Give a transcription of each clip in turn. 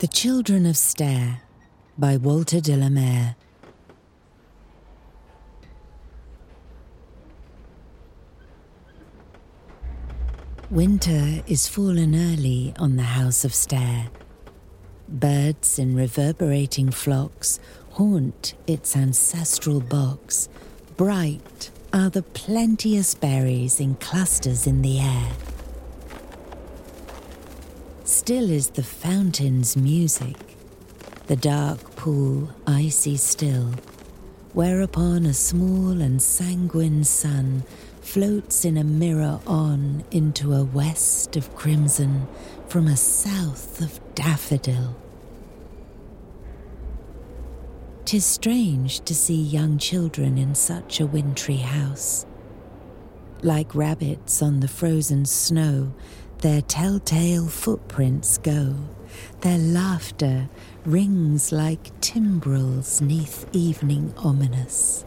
The Children of Stare by Walter de la Mare. Winter is fallen early on the house of Stare. Birds in reverberating flocks haunt its ancestral box. Bright are the plenteous berries in clusters in the air. Still is the fountain's music, the dark pool icy still, whereupon a small and sanguine sun floats in a mirror on into a west of crimson from a south of daffodil. 'Tis strange to see young children in such a wintry house. Like rabbits on the frozen snow, their telltale footprints go, their laughter rings like timbrels 'neath evening ominous.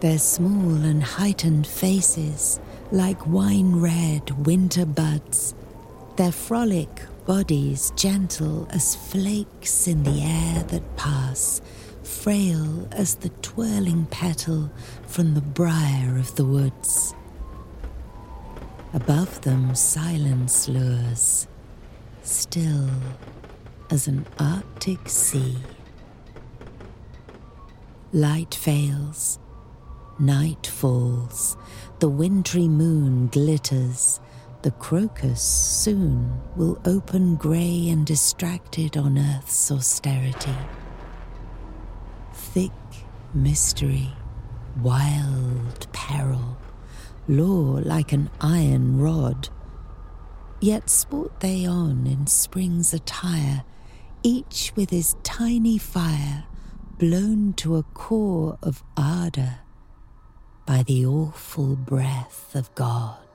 Their small and heightened faces, like wine-red winter buds, their frolic bodies gentle as flakes in the air that pass, frail as the twirling petal from the briar of the woods. Above them silence lures, still as an Arctic sea. Light fails, night falls, the wintry moon glitters, the crocus soon will open grey and distracted on earth's austerity. Thick mystery, wild peril, law like an iron rod. Yet sport they on in spring's attire, each with his tiny fire blown to a core of ardour by the awful breath of God.